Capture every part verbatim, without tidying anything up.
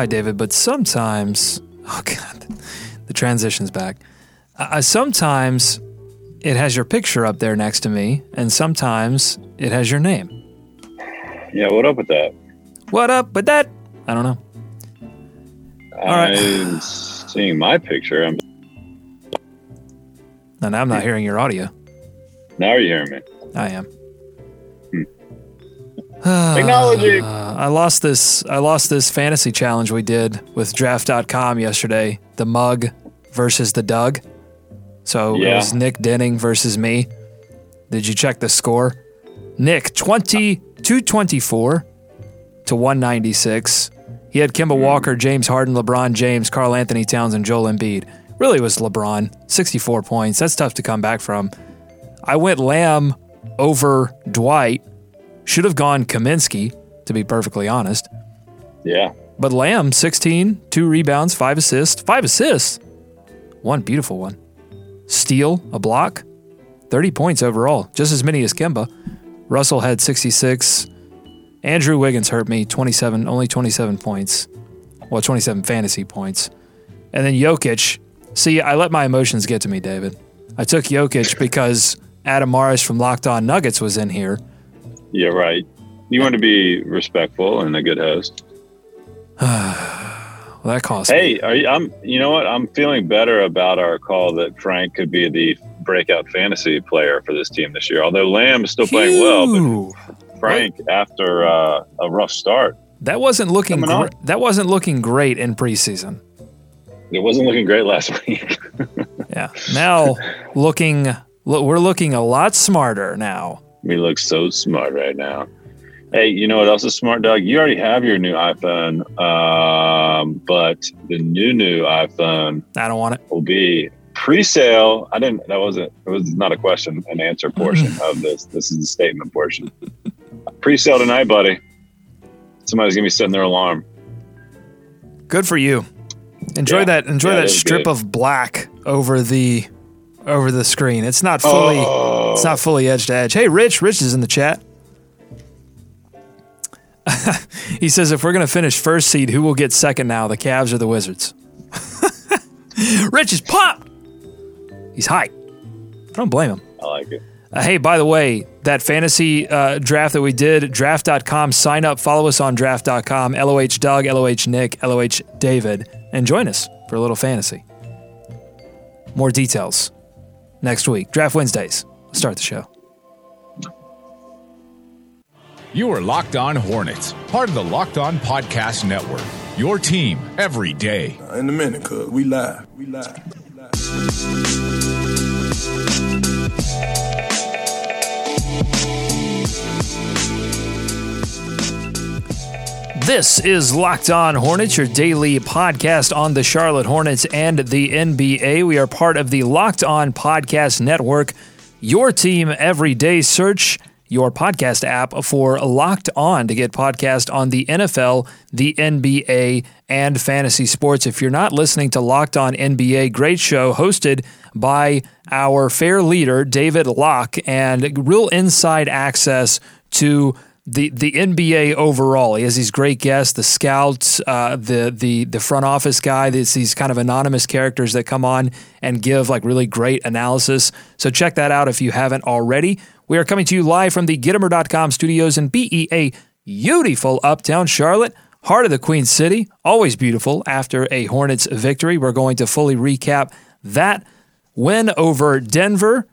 why, David, but sometimes, oh God, the transition's back. Uh, sometimes it has your picture up there next to me, and sometimes it has your name. Yeah, what up with that? What up with that? I don't know. All right. I'm seeing my picture. I'm... No, now I'm not hearing your audio. Now are you hearing me? I am. Hmm. Technology. Uh, I lost this. I lost this fantasy challenge we did with Draft dot com yesterday. The mug versus the Doug. So yeah. It was Nick Denning versus me. Did you check the score? Nick twenty-two twenty-four to one ninety-six. He had Kemba Walker, James Harden, LeBron James, Karl-Anthony Towns, and Joel Embiid. Really was LeBron, sixty-four points. That's tough to come back from. I went Lamb over Dwight. Should have gone Kaminsky, to be perfectly honest. Yeah. But Lamb, sixteen, two rebounds, five assists. Five assists? One beautiful one. Steal, a block, thirty points overall. Just as many as Kemba. Russell had sixty-six. Andrew Wiggins hurt me, twenty-seven, only twenty-seven points. Well, twenty-seven fantasy points. And then Jokic. See, I let my emotions get to me, David. I took Jokic because Adam Morris from Locked On Nuggets was in here. Yeah, right. You want to be respectful and a good host. Well, that cost hey, me. Are you, I'm, you know what? I'm feeling better about our call that Frank could be the breakout fantasy player for this team this year, although Lamb is still playing Ew. well. But Frank, what? after uh, a rough start. That wasn't looking gr- That wasn't looking great in preseason. It wasn't looking great last week. Yeah. Now, looking, look, we're looking a lot smarter now. We look so smart right now. Hey, you know what else is smart, Doug? You already have your new iPhone, um, but the new, new iPhone. I don't want it. Will be pre-sale. I didn't, that wasn't, it was not a question and answer portion of this. This is the statement portion. Pre-sale tonight, buddy. Somebody's going to be setting their alarm. Good for you. Enjoy yeah. that. Enjoy yeah, that strip good. of black over the over the screen. It's not fully. Oh. It's not fully edge to edge. Hey, Rich. Rich is in the chat. He says, "If we're gonna finish first seed, who will get second? Now, the Cavs or the Wizards?" Rich is popped. He's hyped. I don't blame him. I like it. Uh, hey, by the way, that fantasy uh, draft that we did, draft dot com. Sign up. Follow us on draft dot com. L O H Doug, L O H Nick, L O H David. And join us for a little fantasy. More details next week. Draft Wednesdays. Let's start the show. You are Locked On Hornets, part of the Locked On Podcast Network. Your team every day. In a minute, cuz we live. We live. We live. This is Locked On Hornets, your daily podcast on the Charlotte Hornets and the N B A. We are part of the Locked On Podcast Network, your team every day. Search your podcast app for Locked On to get podcast on the N F L, the N B A, and fantasy sports. If you're not listening to Locked On N B A, great show hosted by our fair leader, David Locke, and real inside access to The the N B A overall. He has these great guests, the scouts, uh, the the the front office guy. It's these kind of anonymous characters that come on and give like really great analysis. So check that out if you haven't already. We are coming to you live from the Gittimer dot com studios in B E A, beautiful uptown Charlotte, heart of the Queen City, always beautiful after a Hornets victory. We're going to fully recap that win over Denver,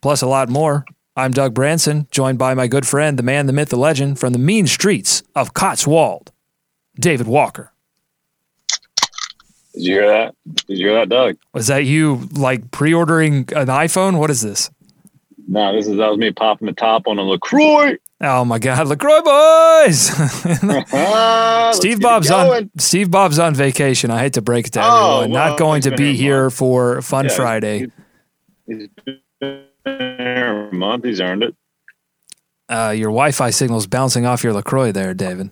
plus a lot more. I'm Doug Branson, joined by my good friend, the man, the myth, the legend, from the mean streets of Cotswold, David Walker. Did you hear that? Did you hear that, Doug? Was that you, like, pre-ordering an iPhone? What is this? No, this is that was me popping the top on a LaCroix. Oh, my God. LaCroix boys! Steve, Bob's on, Steve Bob's on vacation. I hate to break it to oh, everyone. Well, Not going to be here month. for Fun yeah, Friday. He's, he's, a month, he's earned it. Uh, your Wi-Fi signal's bouncing off your LaCroix there, David.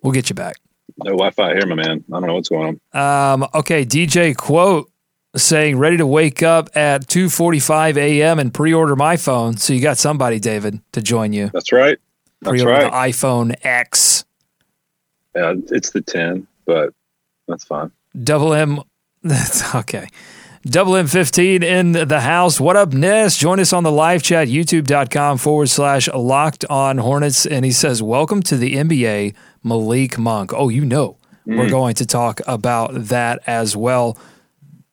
We'll get you back. No Wi-Fi here, my man. I don't know what's going on. Um, okay, D J Quote saying, ready to wake up at two forty-five a.m. and pre-order my phone. So you got somebody, David, to join you. That's right. That's pre-order right. The iPhone X. Yeah, it's the ten, but that's fine. Double M. That's okay. Double M fifteen in the house. What up, Ness? Join us on the live chat, youtube.com forward slash locked on Hornets. And he says, welcome to the N B A, Malik Monk. Oh, you know, mm. we're going to talk about that as well.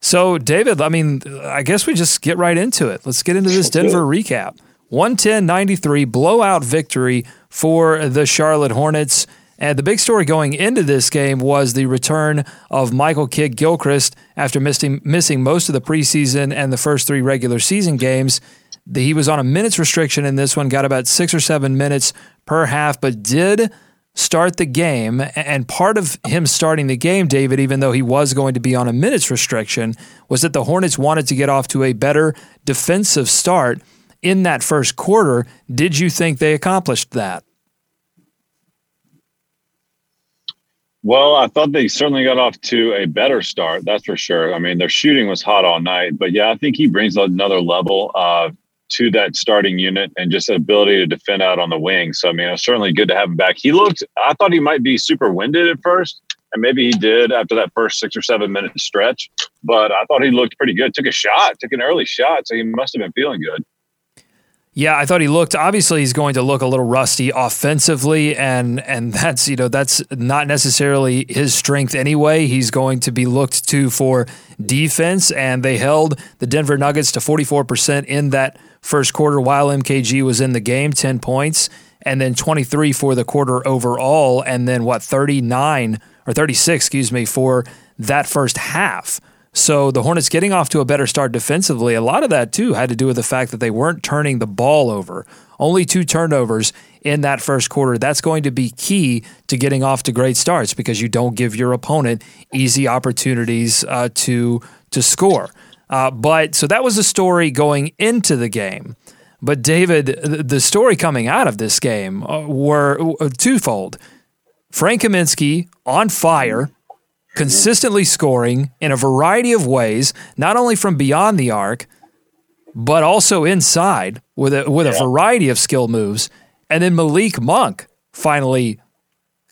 So, David, I mean, I guess we just get right into it. Let's get into this Denver recap. one ten ninety-three blowout victory for the Charlotte Hornets. And the big story going into this game was the return of Michael Kidd-Gilchrist after missing, missing most of the preseason and the first three regular season games. The, he was on a minutes restriction in this one, got about six or seven minutes per half, but did start the game. And part of him starting the game, David, even though he was going to be on a minutes restriction, was that the Hornets wanted to get off to a better defensive start in that first quarter. Did you think they accomplished that? Well, I thought they certainly got off to a better start. That's for sure. I mean, their shooting was hot all night, but yeah, I think he brings another level uh, to that starting unit and just the ability to defend out on the wing. So, I mean, it's certainly good to have him back. He looked, I thought he might be super winded at first, and maybe he did after that first six or seven minute stretch, but I thought he looked pretty good. Took a shot, took an early shot. So he must've been feeling good. Yeah, I thought he looked, obviously he's going to look a little rusty offensively, and and that's, you know, that's not necessarily his strength anyway. He's going to be looked to for defense, and they held the Denver Nuggets to forty-four percent in that first quarter while M K G was in the game, ten points, and then twenty-three for the quarter overall, and then what, thirty-nine or thirty-six, excuse me, for that first half. So the Hornets getting off to a better start defensively, a lot of that, too, had to do with the fact that they weren't turning the ball over. Only two turnovers in that first quarter. That's going to be key to getting off to great starts because you don't give your opponent easy opportunities uh, to to score. Uh, but so that was the story going into the game. But, David, the story coming out of this game were twofold. Frank Kaminsky on fire, consistently scoring in a variety of ways, not only from beyond the arc, but also inside with a, with a variety of skill moves. And then Malik Monk finally,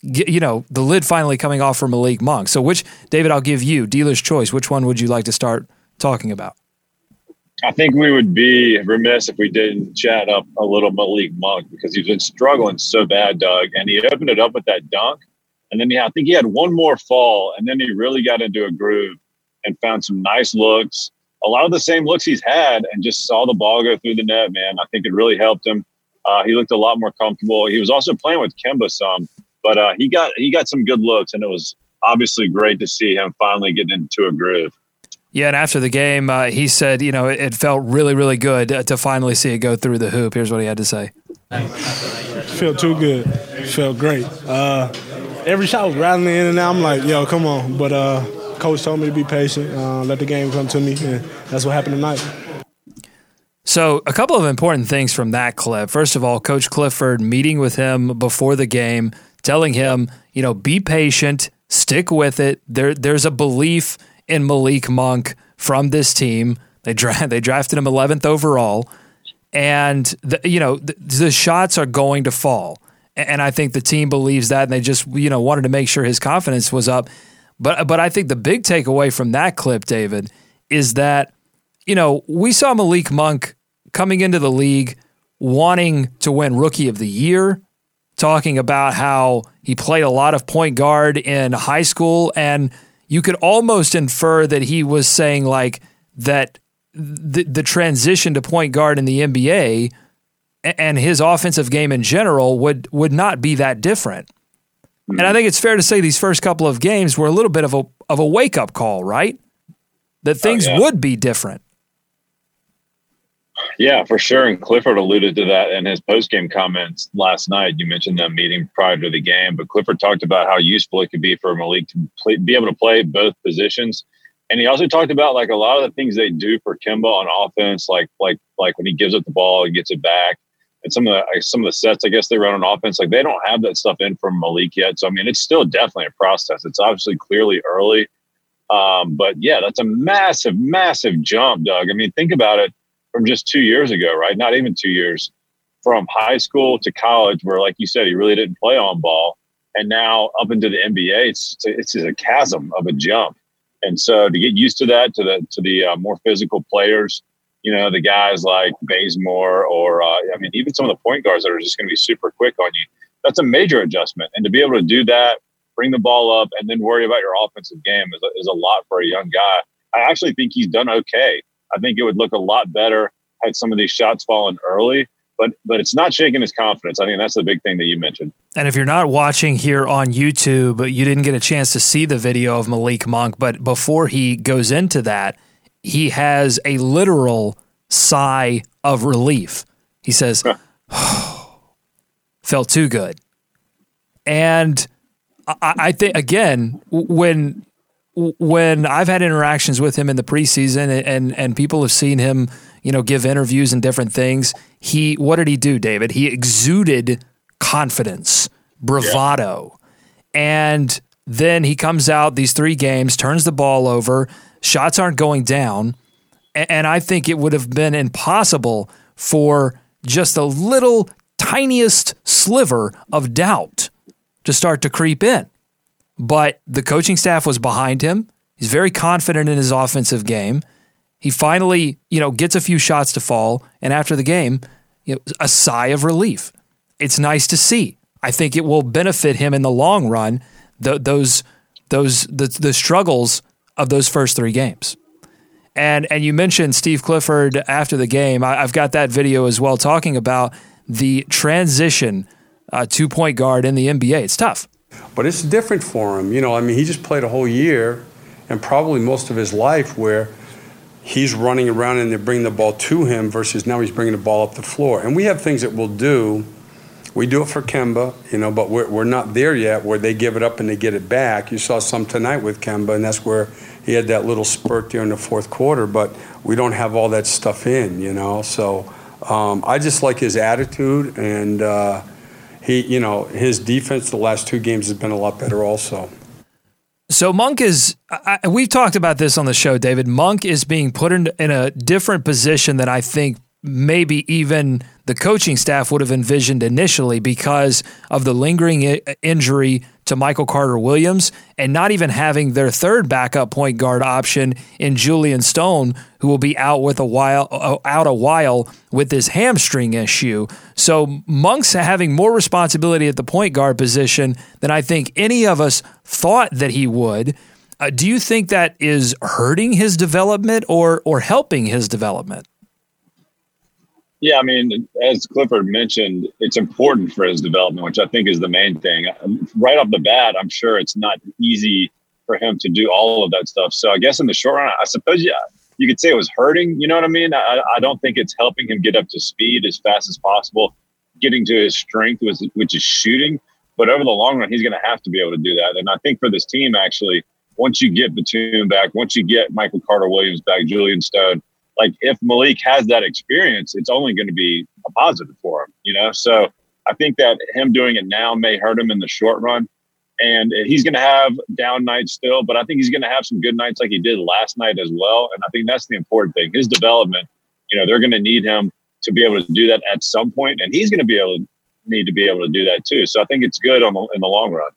you know, the lid finally coming off for Malik Monk. So which, David, I'll give you dealer's choice. Which one would you like to start talking about? I think we would be remiss if we didn't chat up a little Malik Monk because he's been struggling so bad, Doug. And he opened it up with that dunk. And then yeah, I think he had one more fall, and then he really got into a groove and found some nice looks, a lot of the same looks he's had, and just saw the ball go through the net, man. I think it really helped him. Uh, he looked a lot more comfortable. He was also playing with Kemba some, but uh, he got he got some good looks, and it was obviously great to see him finally getting into a groove. Yeah, and after the game, uh, he said, you know, it, it felt really, really good to finally see it go through the hoop. Here's what he had to say. Felt too good. Felt great. Uh, Every shot was rattling in and out. I'm like, yo, come on. But uh, coach told me to be patient, uh, let the game come to me, and that's what happened tonight. So a couple of important things from that clip. First of all, Coach Clifford meeting with him before the game, telling him, you know, be patient, stick with it. There, there's a belief in Malik Monk from this team. They, dra- they drafted him eleventh overall, and, the, you know, the, the shots are going to fall. And I think the team believes that, and they just, you know, wanted to make sure his confidence was up. But but I think the big takeaway from that clip, David, is that, you know, we saw Malik Monk coming into the league wanting to win Rookie of the Year, talking about how he played a lot of point guard in high school, and you could almost infer that he was saying, like, that the, the transition to point guard in the N B A and his offensive game in general would, would not be that different. And I think it's fair to say these first couple of games were a little bit of a of a wake-up call, right? That things oh, yeah. would be different. Yeah, for sure. And Clifford alluded to that in his post-game comments last night. You mentioned them meeting prior to the game, but Clifford talked about how useful it could be for Malik to play, be able to play both positions. And he also talked about, like, a lot of the things they do for Kemba on offense, like like like when he gives up the ball and gets it back. And some of the some of the sets, I guess, they run on offense, like they don't have that stuff in from Malik yet. So I mean, it's still definitely a process. It's obviously clearly early, um, but yeah, that's a massive, massive jump, Doug. I mean, think about it from just two years ago, right? Not even two years, from high school to college, where, like you said, he really didn't play on ball, And now up into the N B A, it's it's just a chasm of a jump. And so to get used to that, to the to the uh, more physical players, you know, the guys like Bazemore or, uh, I mean, even some of the point guards that are just going to be super quick on you, that's a major adjustment. And to be able to do that, bring the ball up, and then worry about your offensive game is a, is a lot for a young guy. I actually think he's done okay. I think it would look a lot better had some of these shots fallen early. But but it's not shaking his confidence. I think that's the big thing that you mentioned. And if you're not watching here on YouTube, you didn't get a chance to see the video of Malik Monk. But before he goes into that, he has a literal sigh of relief. He says, oh, felt too good. And I, I think, again, when when I've had interactions with him in the preseason and, and, and people have seen him, you know, give interviews and different things, he, what did he do, David? He exuded confidence, bravado. Yeah. And then he comes out these three games, turns the ball over, shots aren't going down. And I think it would have been impossible for just a little tiniest sliver of doubt to start to creep in. But the coaching staff was behind him. He's very confident in his offensive game. He finally, you know, gets a few shots to fall. And after the game, you know, a sigh of relief. It's nice to see. I think it will benefit him in the long run, the, those those the, the struggles of those first three games. And and you mentioned Steve Clifford after the game. I, I've got that video as well, talking about the transition uh, to point guard in the N B A. It's tough. But it's different for him. You know, I mean, he just played a whole year and probably most of his life where he's running around and they're bringing the ball to him versus now he's bringing the ball up the floor. And we have things that we'll do. We do it for Kemba, you know, but we're, we're not there yet where they give it up and they get it back. You saw some tonight with Kemba, and that's where he had that little spurt there in the fourth quarter. But we don't have all that stuff in, you know. So um, I just like his attitude and uh, – He, you know, his defense the last two games has been a lot better also. So Monk is, I, we've talked about this on the show, David. Monk is being put in, in a different position than I think maybe even the coaching staff would have envisioned initially because of the lingering I- injury to Michael Carter-Williams and not even having their third backup point guard option in Julian Stone, who will be out with a while uh, out a while with this hamstring issue. So Monk's having more responsibility at the point guard position than I think any of us thought that he would. Uh, do you think that is hurting his development or or helping his development? Yeah, I mean, as Clifford mentioned, it's important for his development, which I think is the main thing. Right off the bat, I'm sure it's not easy for him to do all of that stuff. So I guess in the short run, I suppose yeah, you could say it was hurting. You know what I mean? I, I don't think it's helping him get up to speed as fast as possible, getting to his strength, which is shooting. But over the long run, he's going to have to be able to do that. And I think for this team, actually, once you get Batum back, once you get Michael Carter-Williams back, Julian Stone, like if Malik has that experience, it's only going to be a positive for him, you know? So I think that him doing it now may hurt him in the short run, and he's going to have down nights still, but I think he's going to have some good nights like he did last night as well. And I think that's the important thing, his development. You know, they're going to need him to be able to do that at some point, and he's going to be able to need to be able to do that too. So I think it's good on the, in the long run.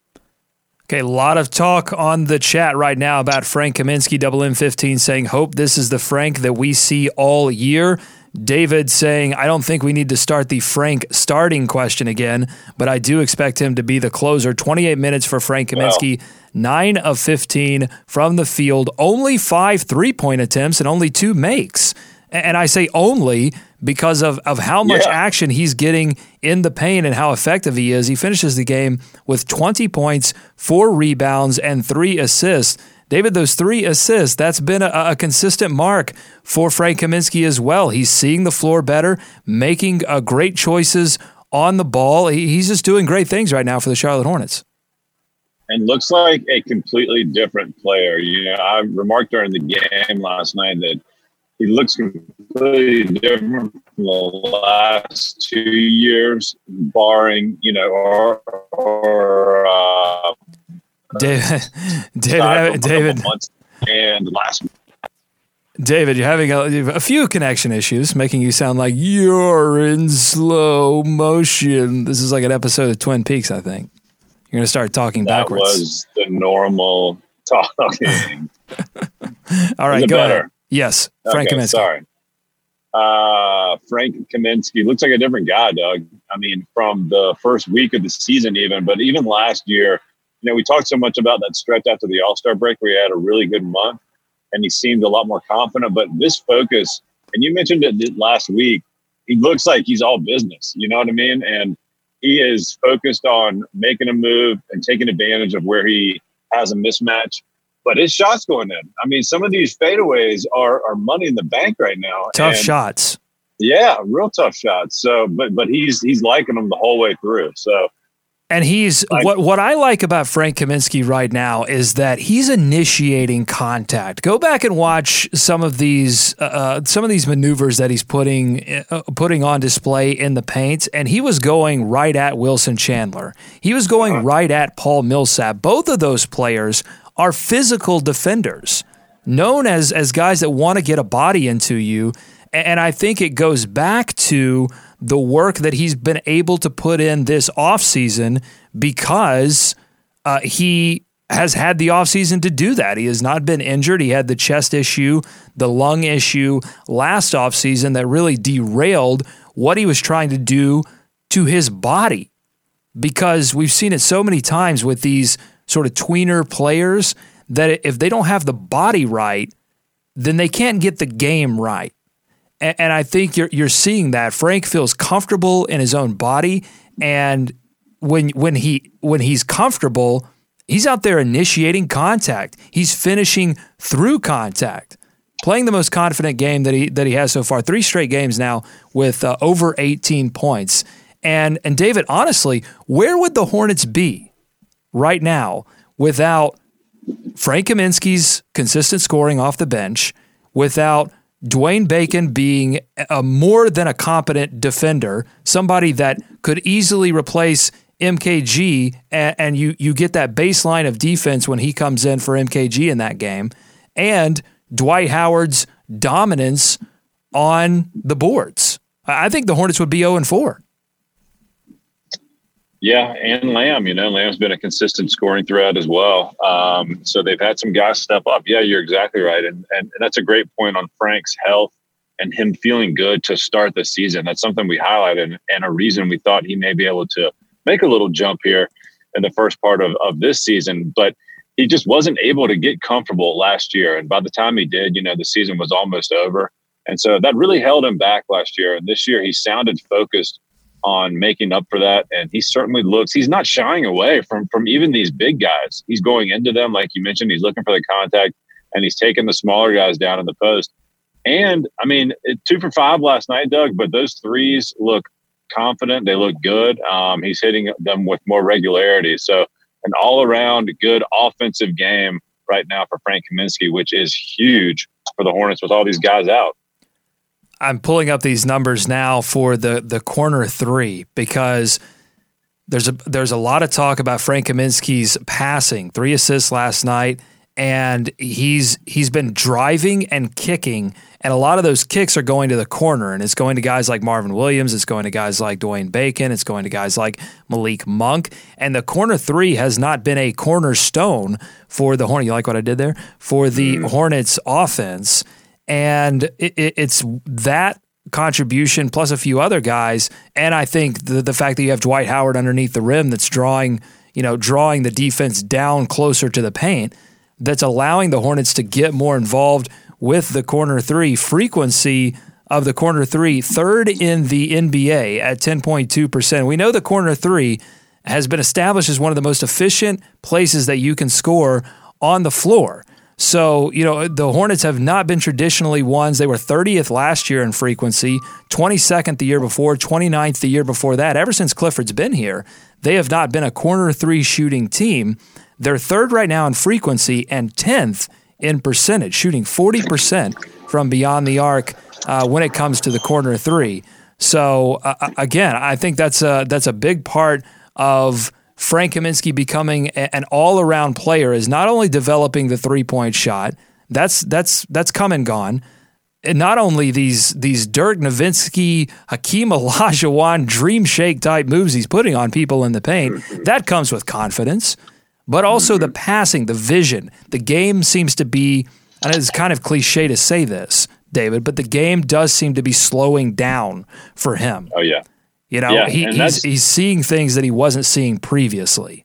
Okay, a lot of talk on the chat right now about Frank Kaminsky, Double M fifteen, saying, hope this is the Frank that we see all year. David saying, I don't think we need to start the Frank starting question again, but I do expect him to be the closer. twenty-eight minutes for Frank Kaminsky, wow. nine of fifteen from the field, only five three-point attempts and only two makes. And I say only because of, of how much yeah. action he's getting in the paint and how effective he is. He finishes the game with twenty points, four rebounds, and three assists. David, those three assists, that's been a, a consistent mark for Frank Kaminsky as well. He's seeing the floor better, making uh, great choices on the ball. He, he's just doing great things right now for the Charlotte Hornets. And looks like a completely different player. You know, I remarked during the game last night that he looks completely different from the last two years, barring, you know, or, or uh, David, David, David, and last month. David, you're having a, a few connection issues, making you sound like you're in slow motion. This is like an episode of Twin Peaks, I think. You're going to start talking that backwards. That was the normal talking. All right, go better? ahead. Yes, Frank okay, Kaminsky. Sorry. Uh, Frank Kaminsky looks like a different guy, Doug. I mean, from the first week of the season even, but even last year, you know, we talked so much about that stretch after the All-Star break where he had a really good month and he seemed a lot more confident. But this focus, and you mentioned it last week, he looks like he's all business. You know what I mean? And he is focused on making a move and taking advantage of where he has a mismatch. But his shot's going in. I mean, some of these fadeaways are, are money in the bank right now. Tough and, shots. Yeah, real tough shots. So, but but he's he's liking them the whole way through. So, and he's I, what what I like about Frank Kaminsky right now is that he's initiating contact. Go back and watch some of these uh, some of these maneuvers that he's putting uh, putting on display in the paint. And he was going right at Wilson Chandler. He was going uh, right at Paul Millsap. Both of those players are physical defenders, known as as guys that want to get a body into you. And I think it goes back to the work that he's been able to put in this offseason because uh, he has had the offseason to do that. He has not been injured. He had the chest issue, the lung issue last offseason that really derailed what he was trying to do to his body, because we've seen it so many times with these sort of tweener players that if they don't have the body right, then they can't get the game right. And, and I think you're you're seeing that. Frank feels comfortable in his own body, and when when he when he's comfortable, he's out there initiating contact. He's finishing through contact, playing the most confident game that he that he has so far. Three straight games now with uh, over eighteen points. And and David, honestly, where would the Hornets be right now without Frank Kaminsky's consistent scoring off the bench, without Dwayne Bacon being a more than a competent defender, somebody that could easily replace M K G, and, and you you get that baseline of defense when he comes in for M K G in that game, and Dwight Howard's dominance on the boards? I think the Hornets would be oh and four. Yeah, and Lamb, you know, Lamb's been a consistent scoring threat as well. Um, so they've had some guys step up. Yeah, you're exactly right. And, and and that's a great point on Frank's health and him feeling good to start the season. That's something we highlighted, and, and a reason we thought he may be able to make a little jump here in the first part of, of this season. But he just wasn't able to get comfortable last year. And by the time he did, you know, the season was almost over. And so that really held him back last year. And this year he sounded focused on making up for that, and he certainly looks, he's not shying away from from even these big guys. He's going into them, like you mentioned. He's looking for the contact, and he's taking the smaller guys down in the post. And I mean, it, two for five last night, Doug, but those threes look confident. They look good. Um, he's hitting them with more regularity. So an all-around good offensive game right now for Frank Kaminsky, which is huge for the Hornets with all these guys out. I'm pulling up these numbers now for the, the corner three, because there's a there's a lot of talk about Frank Kaminsky's passing. Three assists last night, and he's he's been driving and kicking, and a lot of those kicks are going to the corner, and it's going to guys like Marvin Williams, it's going to guys like Dwayne Bacon, it's going to guys like Malik Monk, and the corner three has not been a cornerstone for the Hornets. You like what I did there? For the Hornets offense. And it, it, it's that contribution plus a few other guys, and I think the, the fact that you have Dwight Howard underneath the rim that's drawing, you know, drawing the defense down closer to the paint, that's allowing the Hornets to get more involved with the corner three. Frequency of the corner three, third in the N B A at ten point two percent. We know the corner three has been established as one of the most efficient places that you can score on the floor. So, you know, the Hornets have not been traditionally ones. They were thirtieth last year in frequency, twenty-second the year before, twenty-ninth the year before that. Ever since Clifford's been here, they have not been a corner three shooting team. They're third right now in frequency and tenth in percentage, shooting forty percent from beyond the arc uh, when it comes to the corner three. So, uh, again, I think that's a, that's a big part of Frank Kaminsky becoming an all-around player, is not only developing the three-point shot, that's that's that's come and gone, not only these these Dirk Nowitzki, Hakeem Olajuwon, dream shake type moves he's putting on people in the paint, that comes with confidence, but also the passing, the vision. The game seems to be, and it's kind of cliche to say this, David, but the game does seem to be slowing down for him. Oh, yeah. You know, yeah, he, he's, he's seeing things that he wasn't seeing previously.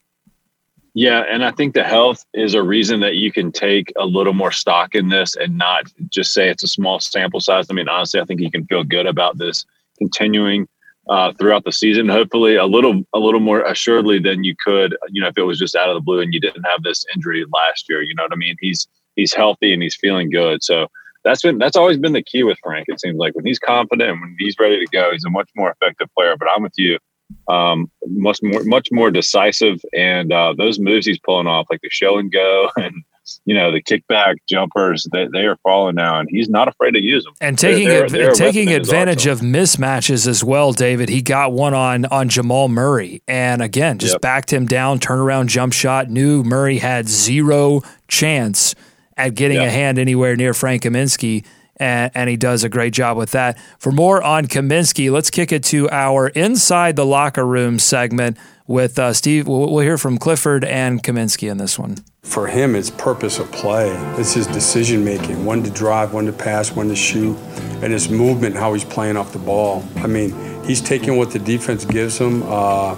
Yeah, and I think the health is a reason that you can take a little more stock in this and not just say it's a small sample size. I mean, honestly, I think you can feel good about this continuing uh, throughout the season, hopefully a little a little more assuredly than you could, you know, if it was just out of the blue and you didn't have this injury last year. You know what I mean? He's he's healthy and he's feeling good. So that's been that's always been the key with Frank. It seems like when he's confident, when he's ready to go, he's a much more effective player. But I'm with you. Um, much more, much more decisive, and uh, those moves he's pulling off, like the show and go, and you know the kickback jumpers, they, they are falling now, and he's not afraid to use them. And taking they're, they're, and taking advantage of mismatches as well, David. He got one on on Jamal Murray, and again, just yep. backed him down, turnaround jump shot. Knew Murray had zero chance at getting yep. a hand anywhere near Frank Kaminsky. And, and he does a great job with that. For more on Kaminsky, let's kick it to our Inside the Locker Room segment with uh, Steve. We'll, we'll hear from Clifford and Kaminsky in this one. For him, it's purpose of play. It's his decision-making, when to drive, when to pass, when to shoot, and his movement, how he's playing off the ball. I mean, he's taking what the defense gives him. Uh,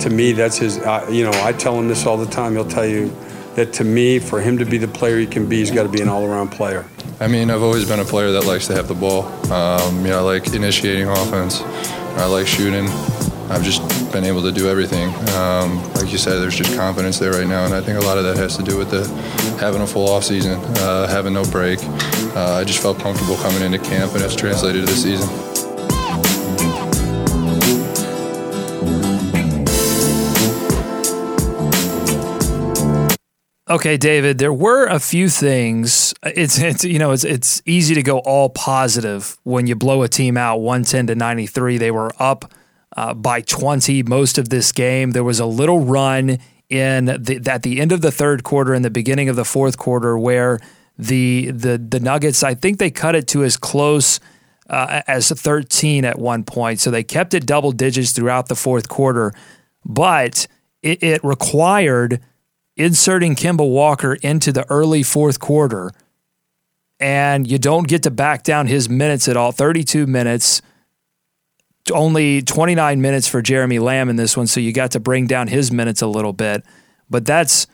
to me, that's his, uh, you know, I tell him this all the time. He'll tell you that to me, for him to be the player he can be, he's got to be an all-around player. I mean, I've always been a player that likes to have the ball. Um, you know, I like initiating offense. I like shooting. I've just been able to do everything. Um, like you said, there's just confidence there right now, and I think a lot of that has to do with the having a full offseason, uh, having no break. Uh, I just felt comfortable coming into camp, and it's translated to the season. Okay, David, there were a few things. It's, it's you know, it's it's easy to go all positive when you blow a team out one ten to ninety-three. They were up uh, by twenty most of this game. There was a little run in the, at the end of the third quarter and the beginning of the fourth quarter where the the the Nuggets, I think they cut it to as close uh, as thirteen at one point. So they kept it double digits throughout the fourth quarter, but it, it required inserting Kemba Walker into the early fourth quarter, and you don't get to back down his minutes at all. thirty-two minutes, only twenty-nine minutes for Jeremy Lamb in this one, so you got to bring down his minutes a little bit. But that's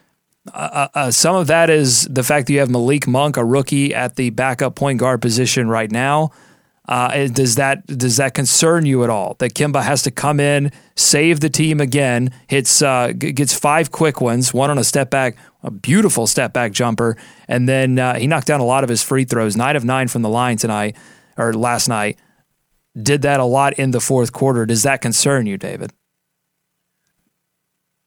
uh, uh, some of that is the fact that you have Malik Monk, a rookie, at the backup point guard position right now. Uh, does that does that concern you at all? That Kemba has to come in, save the team again, hits uh, g- gets five quick ones, one on a step back, a beautiful step back jumper, and then uh, he knocked down a lot of his free throws, nine of nine from the line tonight or last night. Did that a lot in the fourth quarter. Does that concern you, David?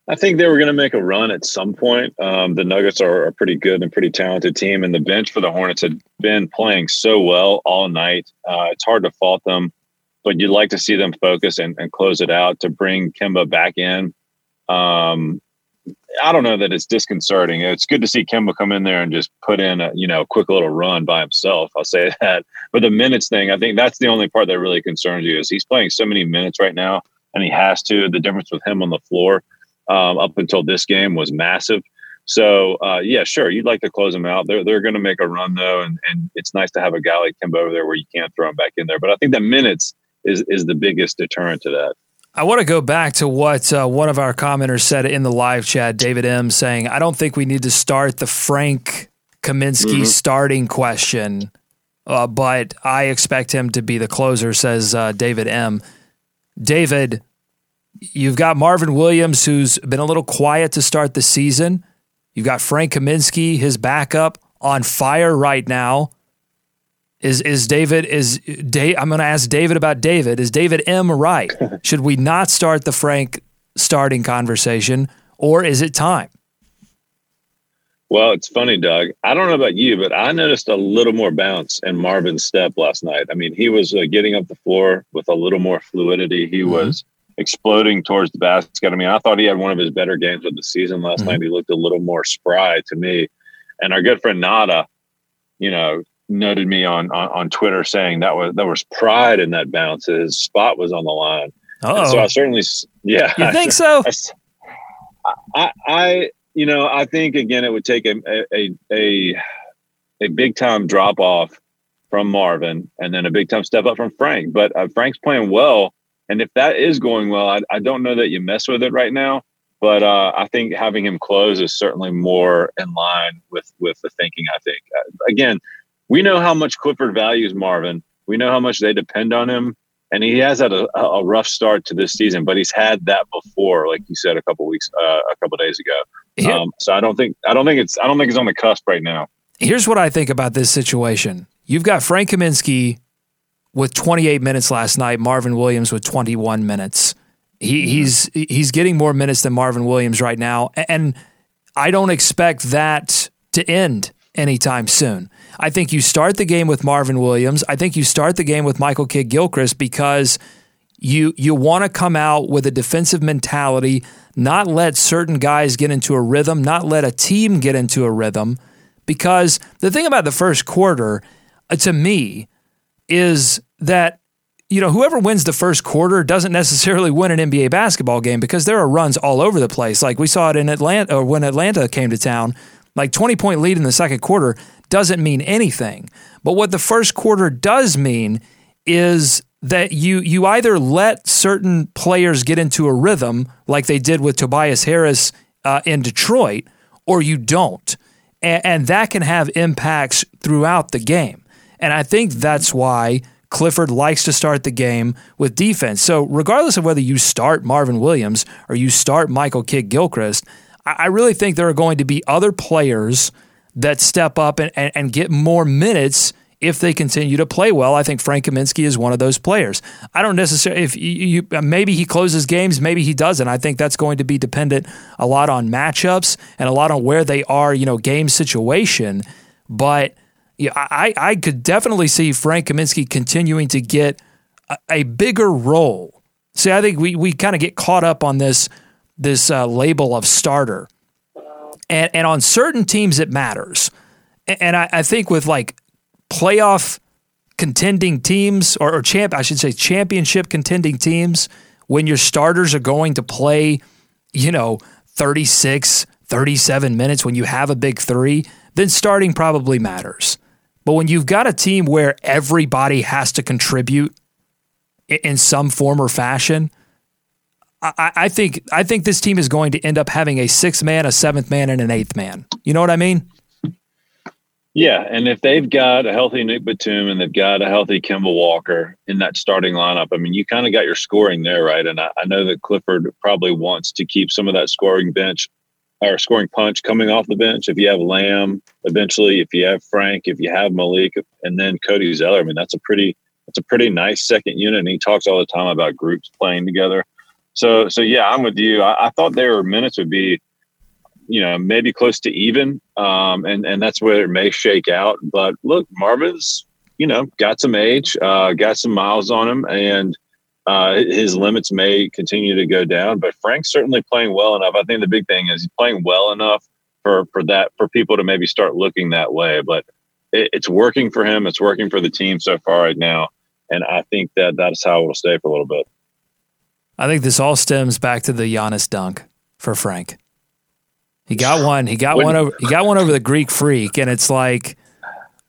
I think they were going to make a run at some point. Um, the Nuggets are a pretty good and pretty talented team, and the bench for the Hornets had been playing so well all night. Uh, it's hard to fault them, but you'd like to see them focus and, and close it out to bring Kemba back in. Um, I don't know that it's disconcerting. It's good to see Kemba come in there and just put in a you know quick little run by himself. I'll say that. But the minutes thing, I think that's the only part that really concerns you is he's playing so many minutes right now, and he has to. The difference with him on the floor Um, up until this game was massive. So, uh, yeah, sure, you'd like to close them out. They're they're going to make a run, though, and, and it's nice to have a guy like Kemba over there where you can't throw him back in there. But I think the minutes is, is the biggest deterrent to that. I want to go back to what uh, one of our commenters said in the live chat, David M., saying, I don't think we need to start the Frank Kaminsky mm-hmm. starting question, uh, but I expect him to be the closer, says uh, David M. David, you've got Marvin Williams, who's been a little quiet to start the season. You've got Frank Kaminsky, his backup, on fire right now. Is is David, is Dave, I'm going to ask David about David. Is David M right? Should we not start the Frank starting conversation, or is it time? Well, it's funny, Doug. I don't know about you, but I noticed a little more bounce in Marvin's step last night. I mean, he was uh, getting up the floor with a little more fluidity. He mm-hmm. was exploding towards the basket. I mean, I thought he had one of his better games of the season last mm-hmm. night. He looked a little more spry to me. And our good friend Nada, you know, noted me on, on, on Twitter saying that was, there was pride in that bounce. His spot was on the line. Oh, so I certainly, yeah. You think I, so? I, I, I, you know, I think again, it would take a, a, a, a big time drop off from Marvin and then a big time step up from Frank, but uh, Frank's playing well. And if that is going well, I, I don't know that you mess with it right now, but uh, I think having him close is certainly more in line with, with the thinking. I think again, we know how much Clifford values Marvin. We know how much they depend on him. And he has had a, a rough start to this season, but he's had that before, like you said a couple weeks, uh, a couple days ago. Yeah. Um, so I don't think I don't think it's I don't think it's on the cusp right now. Here's what I think about this situation: you've got Frank Kaminsky with twenty-eight minutes last night, Marvin Williams with twenty-one minutes. He, he's he's getting more minutes than Marvin Williams right now, and I don't expect that to end anytime soon. I think you start the game with Marvin Williams. I think you start the game with Michael Kidd-Gilchrist because you you want to come out with a defensive mentality, not let certain guys get into a rhythm, not let a team get into a rhythm, because the thing about the first quarter, uh, to me, is that you know whoever wins the first quarter doesn't necessarily win an N B A basketball game because there are runs all over the place. Like we saw it in Atlanta, or when Atlanta came to town, like twenty-point lead in the second quarter doesn't mean anything. But what the first quarter does mean is that you you either let certain players get into a rhythm like they did with Tobias Harris uh, in Detroit, or you don't. And, and that can have impacts throughout the game. And I think that's why Clifford likes to start the game with defense. So regardless of whether you start Marvin Williams or you start Michael Kidd-Gilchrist, I, I really think there are going to be other players that step up and, and, and get more minutes if they continue to play well. I think Frank Kaminsky is one of those players. I don't necessarily, if you, you maybe he closes games, maybe he doesn't. I think that's going to be dependent a lot on matchups and a lot on where they are, you know, game situation. But yeah, I, I could definitely see Frank Kaminsky continuing to get a, a bigger role. See, I think we we kind of get caught up on this this uh, label of starter. And and on certain teams, it matters. And, and I, I think with like playoff contending teams or, or champ, I should say championship contending teams, when your starters are going to play, you know, thirty-six, thirty-seven minutes when you have a big three, then starting probably matters. But when you've got a team where everybody has to contribute in some form or fashion, I, I think I think this team is going to end up having a sixth man, a seventh man, and an eighth man. You know what I mean? Yeah, and if they've got a healthy Nick Batum and they've got a healthy Kemba Walker in that starting lineup, I mean, you kind of got your scoring there, right? And I, I know that Clifford probably wants to keep some of that scoring bench or scoring punch coming off the bench. If you have Lamb, eventually, if you have Frank, if you have Malik, and then Cody Zeller, I mean, that's a pretty that's a pretty nice second unit. And he talks all the time about groups playing together. So, so yeah, I'm with you. I, I thought their minutes would be, you know, maybe close to even, um, and and that's where it may shake out. But look, Marvin's, you know, got some age, uh, got some miles on him, and uh, his limits may continue to go down. But Frank's certainly playing well enough. I think the big thing is he's playing well enough for for that for people to maybe start looking that way. But it, it's working for him. It's working for the team so far right now, and I think that that's how it will stay for a little bit. I think this all stems back to the Giannis dunk for Frank. He got one. He got one over. He got one over the Greek Freak, and it's like,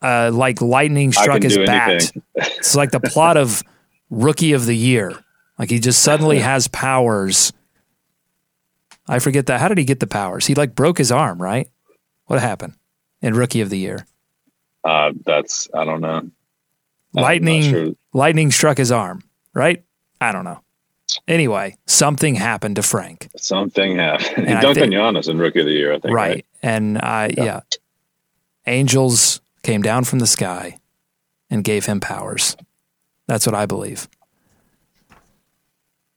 uh, like lightning struck his bat. It's like the plot of Rookie of the Year. Like he just suddenly has powers. I forget that. How did he get the powers? He like broke his arm, right? What happened in Rookie of the Year? Uh, that's I don't know. Lightning, sure. lightning struck his arm, right? I don't know. Anyway, something happened to Frank. Something happened. He dunked on Giannis in Rookie of the Year, I think. Right. right? And I, yeah. yeah. Angels came down from the sky and gave him powers. That's what I believe.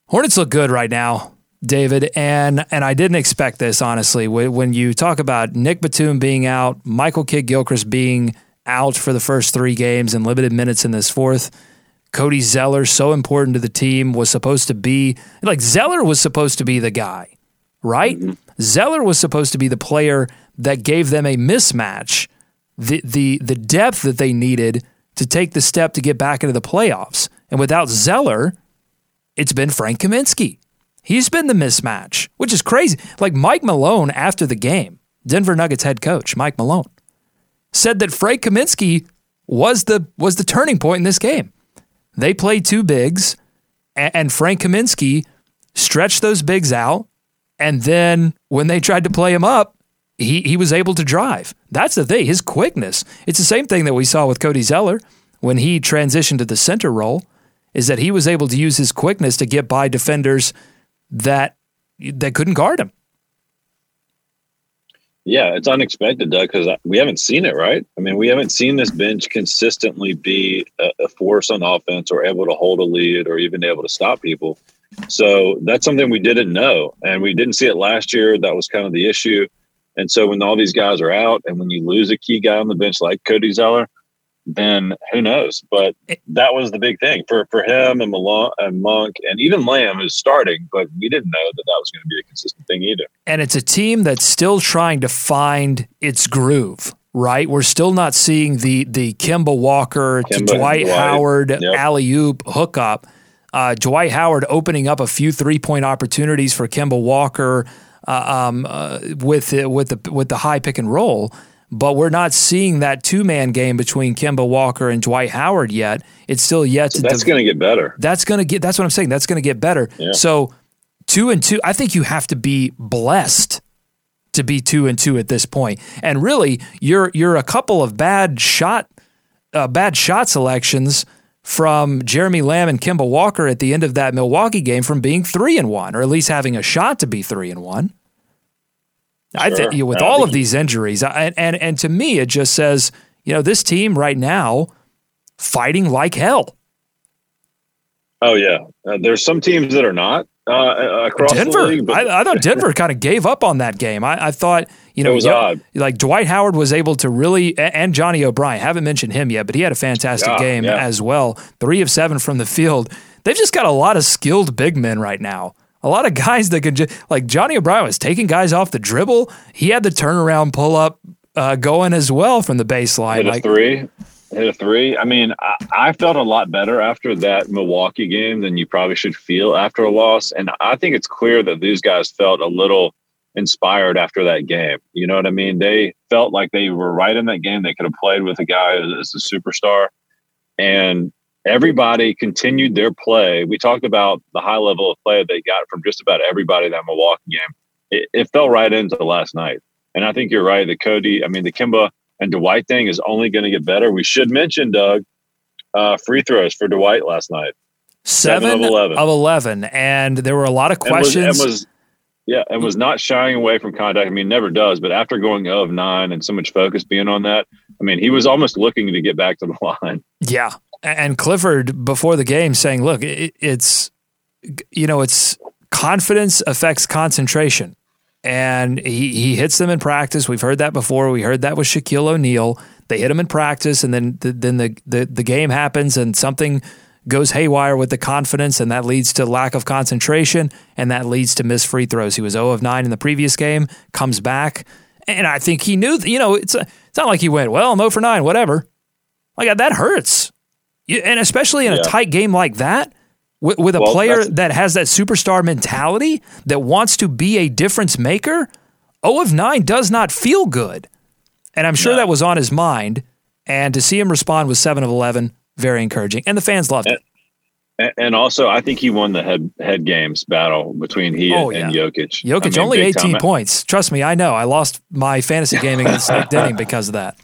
Hornets look good right now, David. And and I didn't expect this, honestly. When you talk about Nick Batum being out, Michael Kidd-Gilchrist being out for the first three games and limited minutes in this fourth, Cody Zeller, so important to the team, was supposed to be like Zeller was supposed to be the guy, right? Mm-hmm. Zeller was supposed to be the player that gave them a mismatch the the the depth that they needed to take the step to get back into the playoffs. And without Zeller, it's been Frank Kaminsky. He's been the mismatch, which is crazy. Like Mike Malone after the game, Denver Nuggets head coach Mike Malone, said that Frank Kaminsky was the was the turning point in this game. They played two bigs, and, and Frank Kaminsky stretched those bigs out, and then when they tried to play him up, he he was able to drive. That's the thing, his quickness. It's the same thing that we saw with Cody Zeller when he transitioned to the center role, is that he was able to use his quickness to get by defenders that that couldn't guard him. Yeah, it's unexpected, Doug, because we haven't seen it, right? I mean, we haven't seen this bench consistently be a force on offense or able to hold a lead or even able to stop people. So that's something we didn't know, and we didn't see it last year. That was kind of the issue. And so when all these guys are out and when you lose a key guy on the bench like Cody Zeller, then who knows? But that was the big thing for, for him and Malone and Monk and even Lamb is starting, but we didn't know that that was going to be a consistent thing either. And it's a team that's still trying to find its groove, right? We're still not seeing the the Kemba Walker Kemba to Dwight, Dwight Howard yep. alley-oop hookup. Uh, Dwight Howard opening up a few three-point opportunities for Kemba Walker uh, um, uh, with uh, with the with the high pick and roll. But we're not seeing that two-man game between Kemba Walker and Dwight Howard yet. It's still yet so to. That's dev- going to get better. That's going to get. That's what I'm saying. That's going to get better. Yeah. So two and two. I think you have to be blessed to be two and two at this point. And really, you're you're a couple of bad shot, uh, bad shot selections from Jeremy Lamb and Kemba Walker at the end of that Milwaukee game from being three and one, or at least having a shot to be three and one. Sure. I think you know, with I all of these injuries, and, and and to me, it just says, you know, this team right now fighting like hell. Oh yeah, uh, there's some teams that are not uh, across Denver. The league, but- I, I thought Denver kind of gave up on that game. I, I thought you know, it was you odd. Know, like Dwight Howard was able to really, and Johnny O'Brien. Haven't mentioned him yet, but he had a fantastic yeah, game yeah. as well. Three of seven from the field. They've just got a lot of skilled big men right now. A lot of guys that could just, like Johnny O'Brien was taking guys off the dribble. He had the turnaround pull up uh, going as well from the baseline. Hit a like, three, hit a three. I mean, I, I felt a lot better after that Milwaukee game than you probably should feel after a loss. And I think it's clear that these guys felt a little inspired after that game. You know what I mean? They felt like they were right in that game. They could have played with a guy as a superstar. And everybody continued their play. We talked about the high level of play they got from just about everybody in that Milwaukee game. It, it fell right into last night. And I think you're right. The Cody, I mean, the Kemba and Dwight thing is only going to get better. We should mention, Doug, uh, free throws for Dwight last night. seven of eleven And there were a lot of questions. And was, and was, yeah, and was not shying away from contact. I mean, never does. But after going oh of nine and so much focus being on that, I mean, he was almost looking to get back to the line. Yeah. And Clifford before the game saying, look, it, it's, you know, it's confidence affects concentration. And he, he hits them in practice. We've heard that before. We heard that with Shaquille O'Neal. They hit him in practice and then, the, then the, the, the game happens and something goes haywire with the confidence. And that leads to lack of concentration. And that leads to missed free throws. He was oh of nine in the previous game, comes back. And I think he knew, you know, it's, a, it's not like he went, well, I'm oh for nine, whatever. Like that hurts. And especially in yeah. a tight game like that, with, with a well, player that has that superstar mentality that wants to be a difference maker, oh of nine does not feel good. And I'm sure no. that was on his mind. And to see him respond with seven of eleven, very encouraging. And the fans loved and, it. And also, I think he won the head head games battle between he oh, and, yeah. and Jokic. Jokic I mean, only eighteen points. Trust me, I know. I lost my fantasy game against Nick Denning because of that.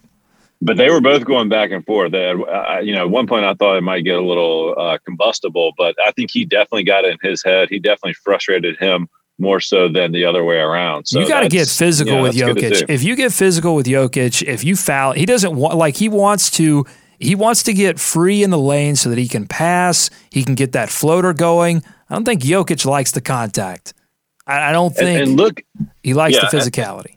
But they were both going back and forth. They had, uh, you know, at one point I thought it might get a little uh, combustible, but I think he definitely got it in his head. He definitely frustrated him more so than the other way around. So you got to get physical you know, with Jokic. If you get physical with Jokic, if you foul, he doesn't want like he wants to. He wants to get free in the lane so that he can pass. He can get that floater going. I don't think Jokic likes the contact. I, I don't think and, and look, he likes yeah, the physicality. And,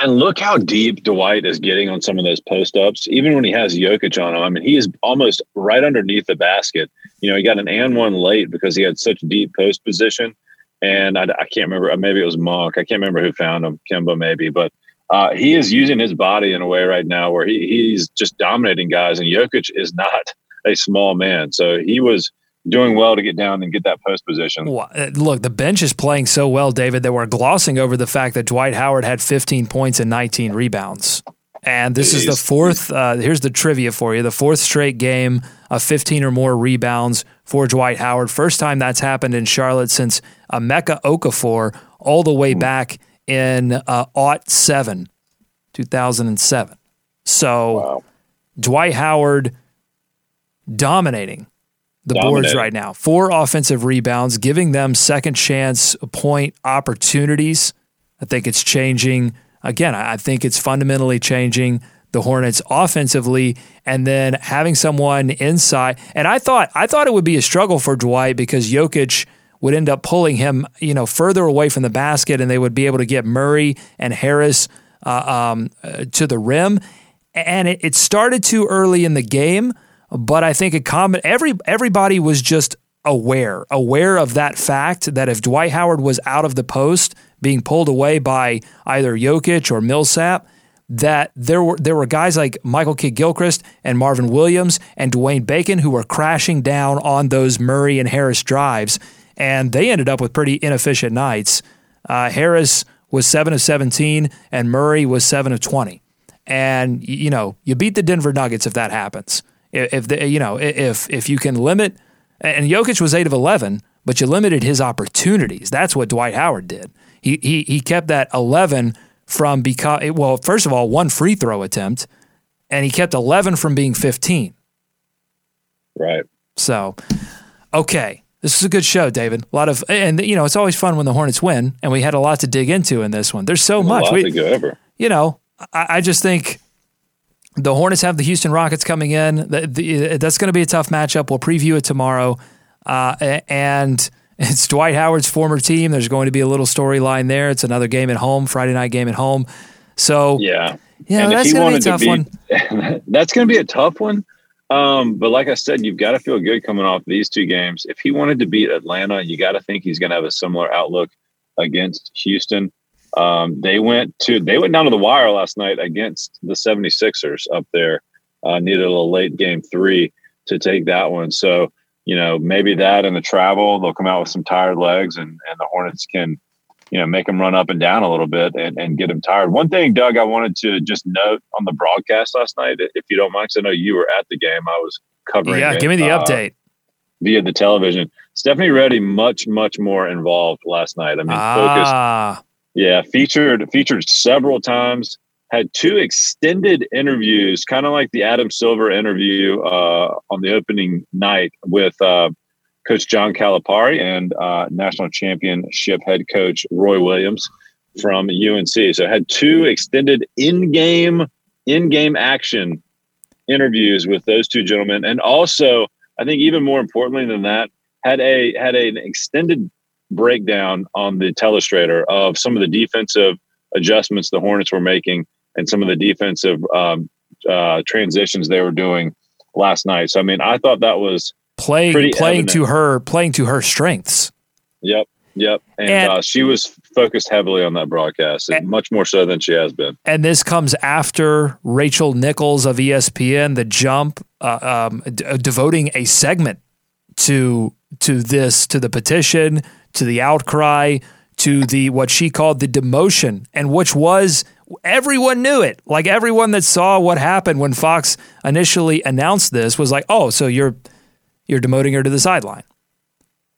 And look how deep Dwight is getting on some of those post-ups, even when he has Jokic on him. I mean, he is almost right underneath the basket. You know, he got an and one late because he had such deep post position. And I, I can't remember, maybe it was Monk. I can't remember who found him, Kemba maybe. But Uh, he is using his body in a way right now where he, he's just dominating guys, and Jokic is not a small man. So he was doing well to get down and get that post position. Well, look, the bench is playing so well, David, that we're glossing over the fact that Dwight Howard had fifteen points and nineteen rebounds. And this Jeez. is the fourth, uh, here's the trivia for you, the fourth straight game of fifteen or more rebounds for Dwight Howard. First time that's happened in Charlotte since Emeka Okafor all the way back in uh, aught seven, two thousand seven. So wow. Dwight Howard dominating the Dominated. boards right now. Four offensive rebounds, giving them second chance point opportunities. I think it's changing. Again, I think it's fundamentally changing the Hornets offensively, and then having someone inside. And I thought I thought it would be a struggle for Dwight because Jokic would end up pulling him, you know, further away from the basket, and they would be able to get Murray and Harris uh, um, uh, to the rim. And it, it started too early in the game, but I think a common every everybody was just aware aware of that fact that if Dwight Howard was out of the post, being pulled away by either Jokic or Millsap, that there were there were guys like Michael Kidd-Gilchrist and Marvin Williams and Dwayne Bacon who were crashing down on those Murray and Harris drives, and they ended up with pretty inefficient nights. Uh, Harris was seven of seventeen, and Murray was seven of twenty. And, you know, you beat the Denver Nuggets if that happens. If, the, you know, if, if you can limit, and Jokic was eight of eleven, but you limited his opportunities. That's what Dwight Howard did. He he he kept that eleven from because well, first of all, one free throw attempt, and he kept eleven from being fifteen. Right. So, okay, this is a good show, David. A lot of and you know it's always fun when the Hornets win, and we had a lot to dig into in this one. There's so There's much. A lot we, to go over. You know, I, I just think the Hornets have the Houston Rockets coming in. The, the, that's going to be a tough matchup. We'll preview it tomorrow, uh, and. It's Dwight Howard's former team. There's going to be a little storyline there. It's another game at home, Friday night game at home. So, yeah, yeah, that's going to be a tough one. That's going to be a tough one. Um, but like I said, you've got to feel good coming off these two games. If he wanted to beat Atlanta, you got to think he's going to have a similar outlook against Houston. Um, they went to they went down to the wire last night against the seventy-sixers up there. Uh, needed a late game three to take that one. So, you know, maybe that and the travel, they'll come out with some tired legs, and, and the Hornets can, you know, make them run up and down a little bit and, and get them tired. One thing, Doug, I wanted to just note on the broadcast last night, if you don't mind, because I know you were at the game. I was covering yeah, it. Yeah, give me the uh, update. Via the television. Stephanie Reddy, much, much more involved last night. I mean, ah. focused. Yeah, featured, featured several times. Had two extended interviews, kind of like the Adam Silver interview uh, on the opening night with uh, Coach John Calipari and uh, national championship head coach Roy Williams from U N C. So had two extended in-game, in-game action interviews with those two gentlemen. And also, I think even more importantly than that, had a had an extended breakdown on the Telestrator of some of the defensive adjustments the Hornets were making and some of the defensive um, uh, transitions they were doing last night. So, I mean, I thought that was playing playing evident. to her playing to her strengths. Yep, yep. And, and uh, she was focused heavily on that broadcast, and, much more so than she has been. And this comes after Rachel Nichols of E S P N, The Jump, uh, um, d- devoting a segment to to this, to the petition, to the outcry, to the what she called the demotion, and which was everyone knew it. Like everyone that saw what happened when Fox initially announced this was like, oh, so you're you're demoting her to the sideline.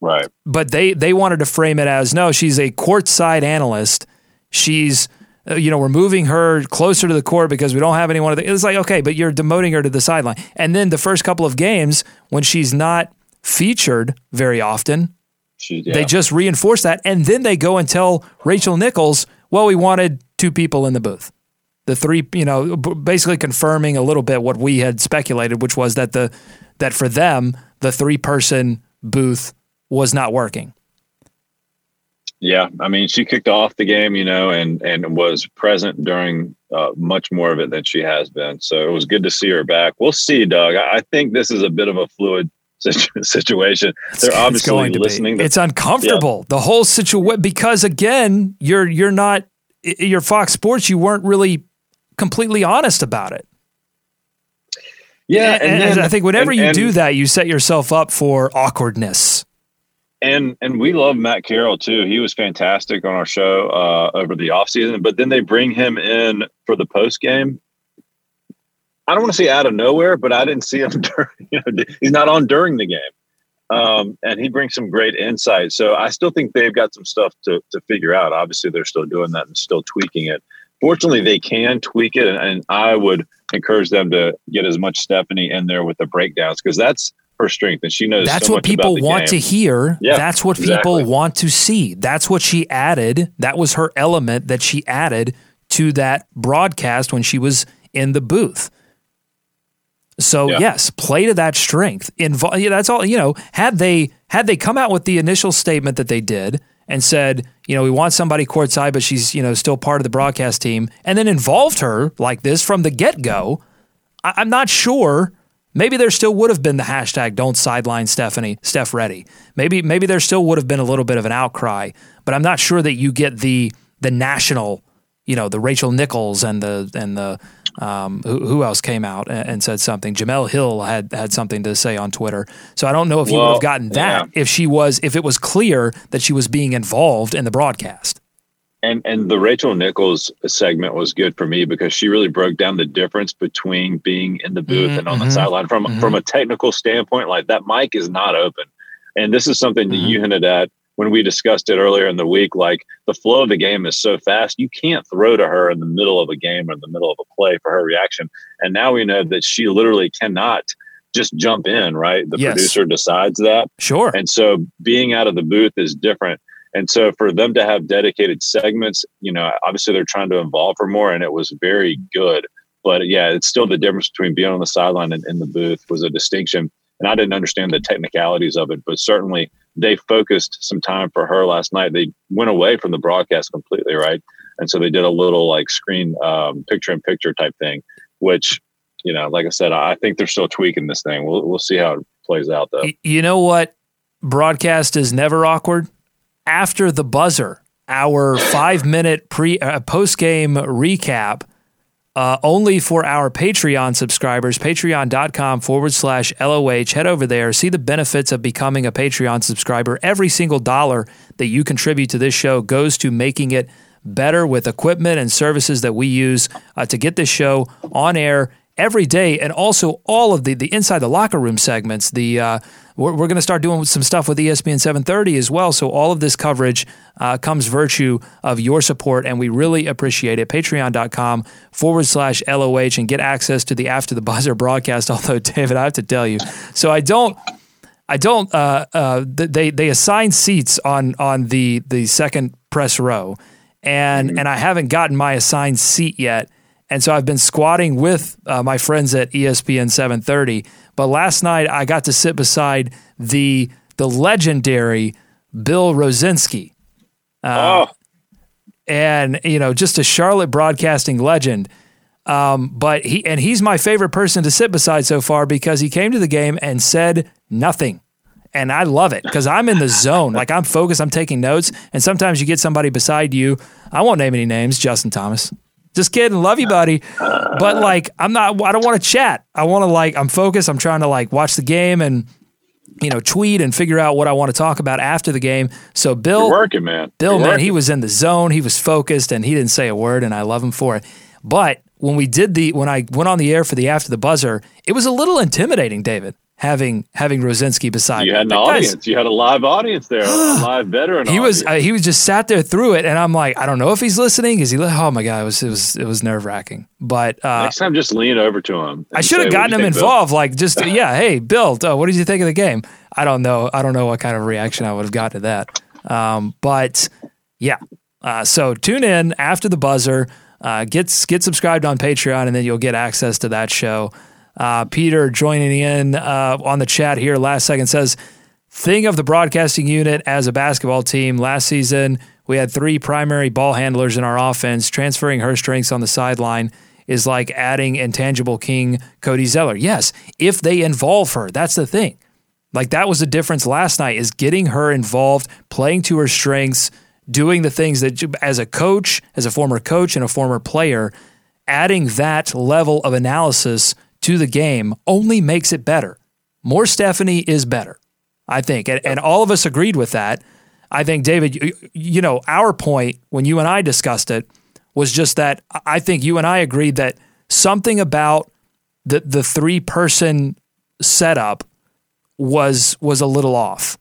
Right. But they they wanted to frame it as, no, she's a courtside analyst. She's, you know, we're moving her closer to the court because we don't have anyone. Of the, it's like, okay, but you're demoting her to the sideline. And then the first couple of games when she's not featured very often, She, yeah. they just reinforce that, and then they go and tell Rachel Nichols, well, we wanted two people in the booth. The three, you know, basically confirming a little bit what we had speculated, which was that the that for them, the three-person booth was not working. Yeah, I mean, she kicked off the game, you know, and, and was present during uh, much more of it than she has been. So it was good to see her back. We'll see, Doug. I think this is a bit of a fluid situation. They're it's obviously going to listening. Be. It's uncomfortable. Yeah. The whole situation, because again, you're you're not your Fox Sports, you weren't really completely honest about it. Yeah. And, and, then, and I think whenever and, you and, do that, you set yourself up for awkwardness. And and we love Matt Carroll, too. He was fantastic on our show uh, over the offseason. But then they bring him in for the post game. I don't want to say out of nowhere, but I didn't see him. During, you know, he's not on during the game. Um, and he brings some great insight. So I still think they've got some stuff to, to figure out. Obviously, they're still doing that and still tweaking it. Fortunately, they can tweak it. And, and I would encourage them to get as much Stephanie in there with the breakdowns, because that's her strength, and she knows that's so what much people about the want game. To hear. Yeah, that's what exactly. people want to see. That's what she added. That was her element that she added to that broadcast when she was in the booth. So yeah. yes, play to that strength. Invo- yeah, that's all. You know, had they had they come out with the initial statement that they did and said, you know, we want somebody courtside, but she's, you know, still part of the broadcast team, and then involved her like this from the get go, I- I'm not sure. Maybe there still would have been the hashtag don't sideline Stephanie, Steph Reddy. Maybe maybe there still would have been a little bit of an outcry, but I'm not sure that you get the the national, you know, the Rachel Nichols and the and the um, who, who else came out and, and said something. Jamel Hill had, had something to say on Twitter. So I don't know if well, you would have gotten that yeah. if she was if it was clear that she was being involved in the broadcast. And and the Rachel Nichols segment was good for me because she really broke down the difference between being in the booth mm-hmm. and on the sideline from mm-hmm. from a technical standpoint. Like, that mic is not open, and this is something mm-hmm. that you hinted at when we discussed it earlier in the week. Like, the flow of the game is so fast, you can't throw to her in the middle of a game or in the middle of a play for her reaction. And now we know that she literally cannot just jump in. Right, the yes. producer decides that. Sure, and so being out of the booth is different. And so for them to have dedicated segments, you know, obviously they're trying to involve her more, and it was very good. But yeah, it's still the difference between being on the sideline and in the booth was a distinction. And I didn't understand the technicalities of it, but certainly they focused some time for her last night. They went away from the broadcast completely, right? And so they did a little like screen um, picture-in-picture type thing, which, you know, like I said, I think they're still tweaking this thing. We'll, we'll see how it plays out, though. You know what? Broadcast is never awkward. After the buzzer, our five-minute pre uh, post-game recap, uh, only for our Patreon subscribers, patreon.com forward slash LOH. Head over there, see the benefits of becoming a Patreon subscriber. Every single dollar that you contribute to this show goes to making it better with equipment and services that we use uh, to get this show on air every day, and also all of the, the Inside the Locker Room segments. The uh, we're, we're going to start doing some stuff with E S P N seven thirty as well, so all of this coverage uh, comes virtue of your support, and we really appreciate it. Patreon.com forward slash LOH, and get access to the After the Buzzer broadcast, although, David, I have to tell you, so I don't... I don't. Uh, uh, they they assign seats on on the, the second press row, and mm-hmm. and I haven't gotten my assigned seat yet. And so I've been squatting with uh, my friends at E S P N seven thirty. But last night I got to sit beside the the legendary Bill Rosinski, uh, oh. and you know, just a Charlotte broadcasting legend. Um, but he and he's my favorite person to sit beside so far, because he came to the game and said nothing. And I love it because I'm in the zone. Like, I'm focused. I'm taking notes. And sometimes you get somebody beside you. I won't name any names. Justin Thomas. Just kidding. Love you, buddy. But like, I'm not, I don't want to chat. I want to like, I'm focused. I'm trying to like watch the game and, you know, tweet and figure out what I want to talk about after the game. So Bill, You're working, man. Bill, You're man, working. He was in the zone. He was focused, and he didn't say a word, and I love him for it. But when we did the, when I went on the air for the After the Buzzer, it was a little intimidating, David, having, having Rosinski beside you. You had an like, audience. Guys, you had a live audience there, a live veteran. He audience. was, uh, he was just sat there through it. And I'm like, I don't know if he's listening. Is he? Li- oh my God. It was, it was, it was nerve wracking, but, uh, next time just lean over to him. I should have gotten him think, involved. Bill? Like just, yeah. Hey, Bill, uh, what did you think of the game? I don't know. I don't know what kind of reaction I would have got to that. Um, but yeah. Uh, so tune in After the Buzzer, uh, get, get subscribed on Patreon, and then you'll get access to that show. Uh, Peter joining in uh, on the chat here last second says, thing of the broadcasting unit as a basketball team. Last season, we had three primary ball handlers in our offense. Transferring her strengths on the sideline is like adding intangible king Cody Zeller. Yes, if they involve her, that's the thing. Like, that was the difference last night, is getting her involved, playing to her strengths, doing the things that you, as a coach, as a former coach and a former player, adding that level of analysis to the game only makes it better. More Stephanie is better, I think. And, and all of us agreed with that. I think, David, you, you know, our point when you and I discussed it was just that I think you and I agreed that something about the the three-person setup was was a little off.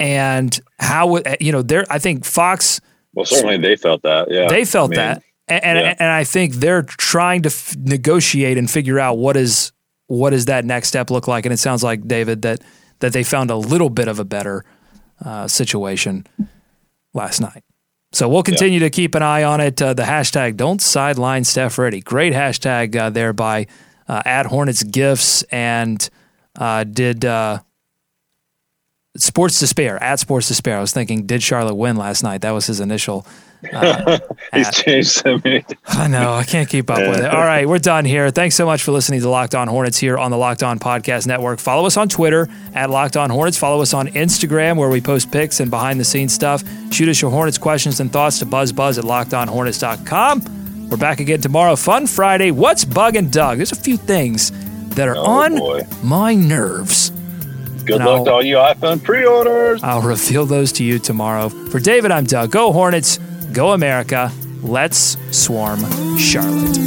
And how, you know, there, I think Fox... Well, certainly they felt that, yeah. They felt I mean, that. And and, yeah. and I think they're trying to f- negotiate and figure out what is what does that next step look like. And it sounds like, David, that, that they found a little bit of a better uh, situation last night. So we'll continue yeah. to keep an eye on it. Uh, the hashtag Don't Sideline Steph Reddy. Great hashtag uh, there by uh, at Hornets Gifts and uh, did... Uh, Sports Despair, at Sports Despair. I was thinking, did Charlotte win last night? That was his initial. Uh, He's at. changed so many times. I know. I can't keep up yeah. with it. All right, we're done here. Thanks so much for listening to Locked On Hornets here on the Locked On Podcast Network. Follow us on Twitter, at Locked On Hornets. Follow us on Instagram, where we post pics and behind-the-scenes stuff. Shoot us your Hornets questions and thoughts to buzzbuzz at locked on hornets dot com. We're back again tomorrow. Fun Friday. What's bugging Doug? There's a few things that are oh, on boy. my nerves. Good and luck I'll, to all you iPhone pre-orders. I'll reveal those to you tomorrow. For David, I'm Doug. Go Hornets. Go America. Let's swarm Charlotte.